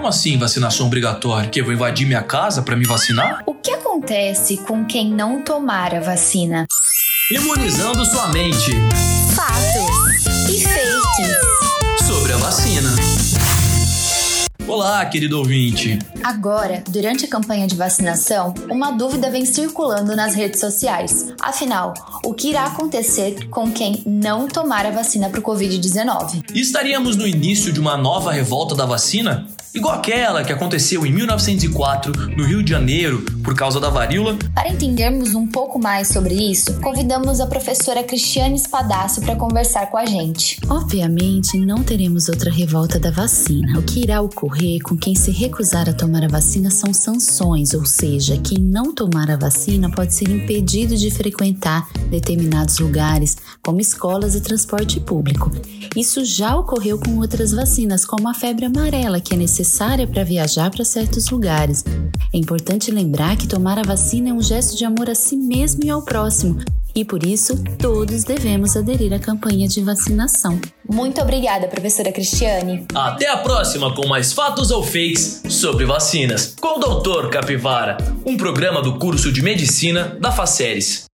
Como assim vacinação obrigatória? Que eu vou invadir minha casa para me vacinar? O que acontece com quem não tomar a vacina? Imunizando sua mente. Fatos e fakes sobre a vacina. Olá, querido ouvinte! Agora, durante a campanha de vacinação, uma dúvida vem circulando nas redes sociais. Afinal, o que irá acontecer com quem não tomar a vacina para o Covid-19? Estaríamos no início de uma nova revolta da vacina? Igual aquela que aconteceu em 1904, no Rio de Janeiro, por causa da varíola? Para entendermos um pouco mais sobre isso, convidamos a professora Cristiane Spadaço para conversar com a gente. Obviamente, não teremos outra revolta da vacina. O que irá ocorrer com quem se recusar a tomar a vacina são sanções, ou seja, quem não tomar a vacina pode ser impedido de frequentar determinados lugares, como escolas e transporte público. Isso já ocorreu com outras vacinas, como a febre amarela, que é necessária para viajar para certos lugares. É importante lembrar que tomar a vacina é um gesto de amor a si mesmo e ao próximo, e por isso todos devemos aderir à campanha de vacinação. Muito obrigada, professora Cristiane. Até a próxima com mais fatos ou fakes sobre vacinas, com o doutor Capivara, um programa do curso de Medicina da Faceres.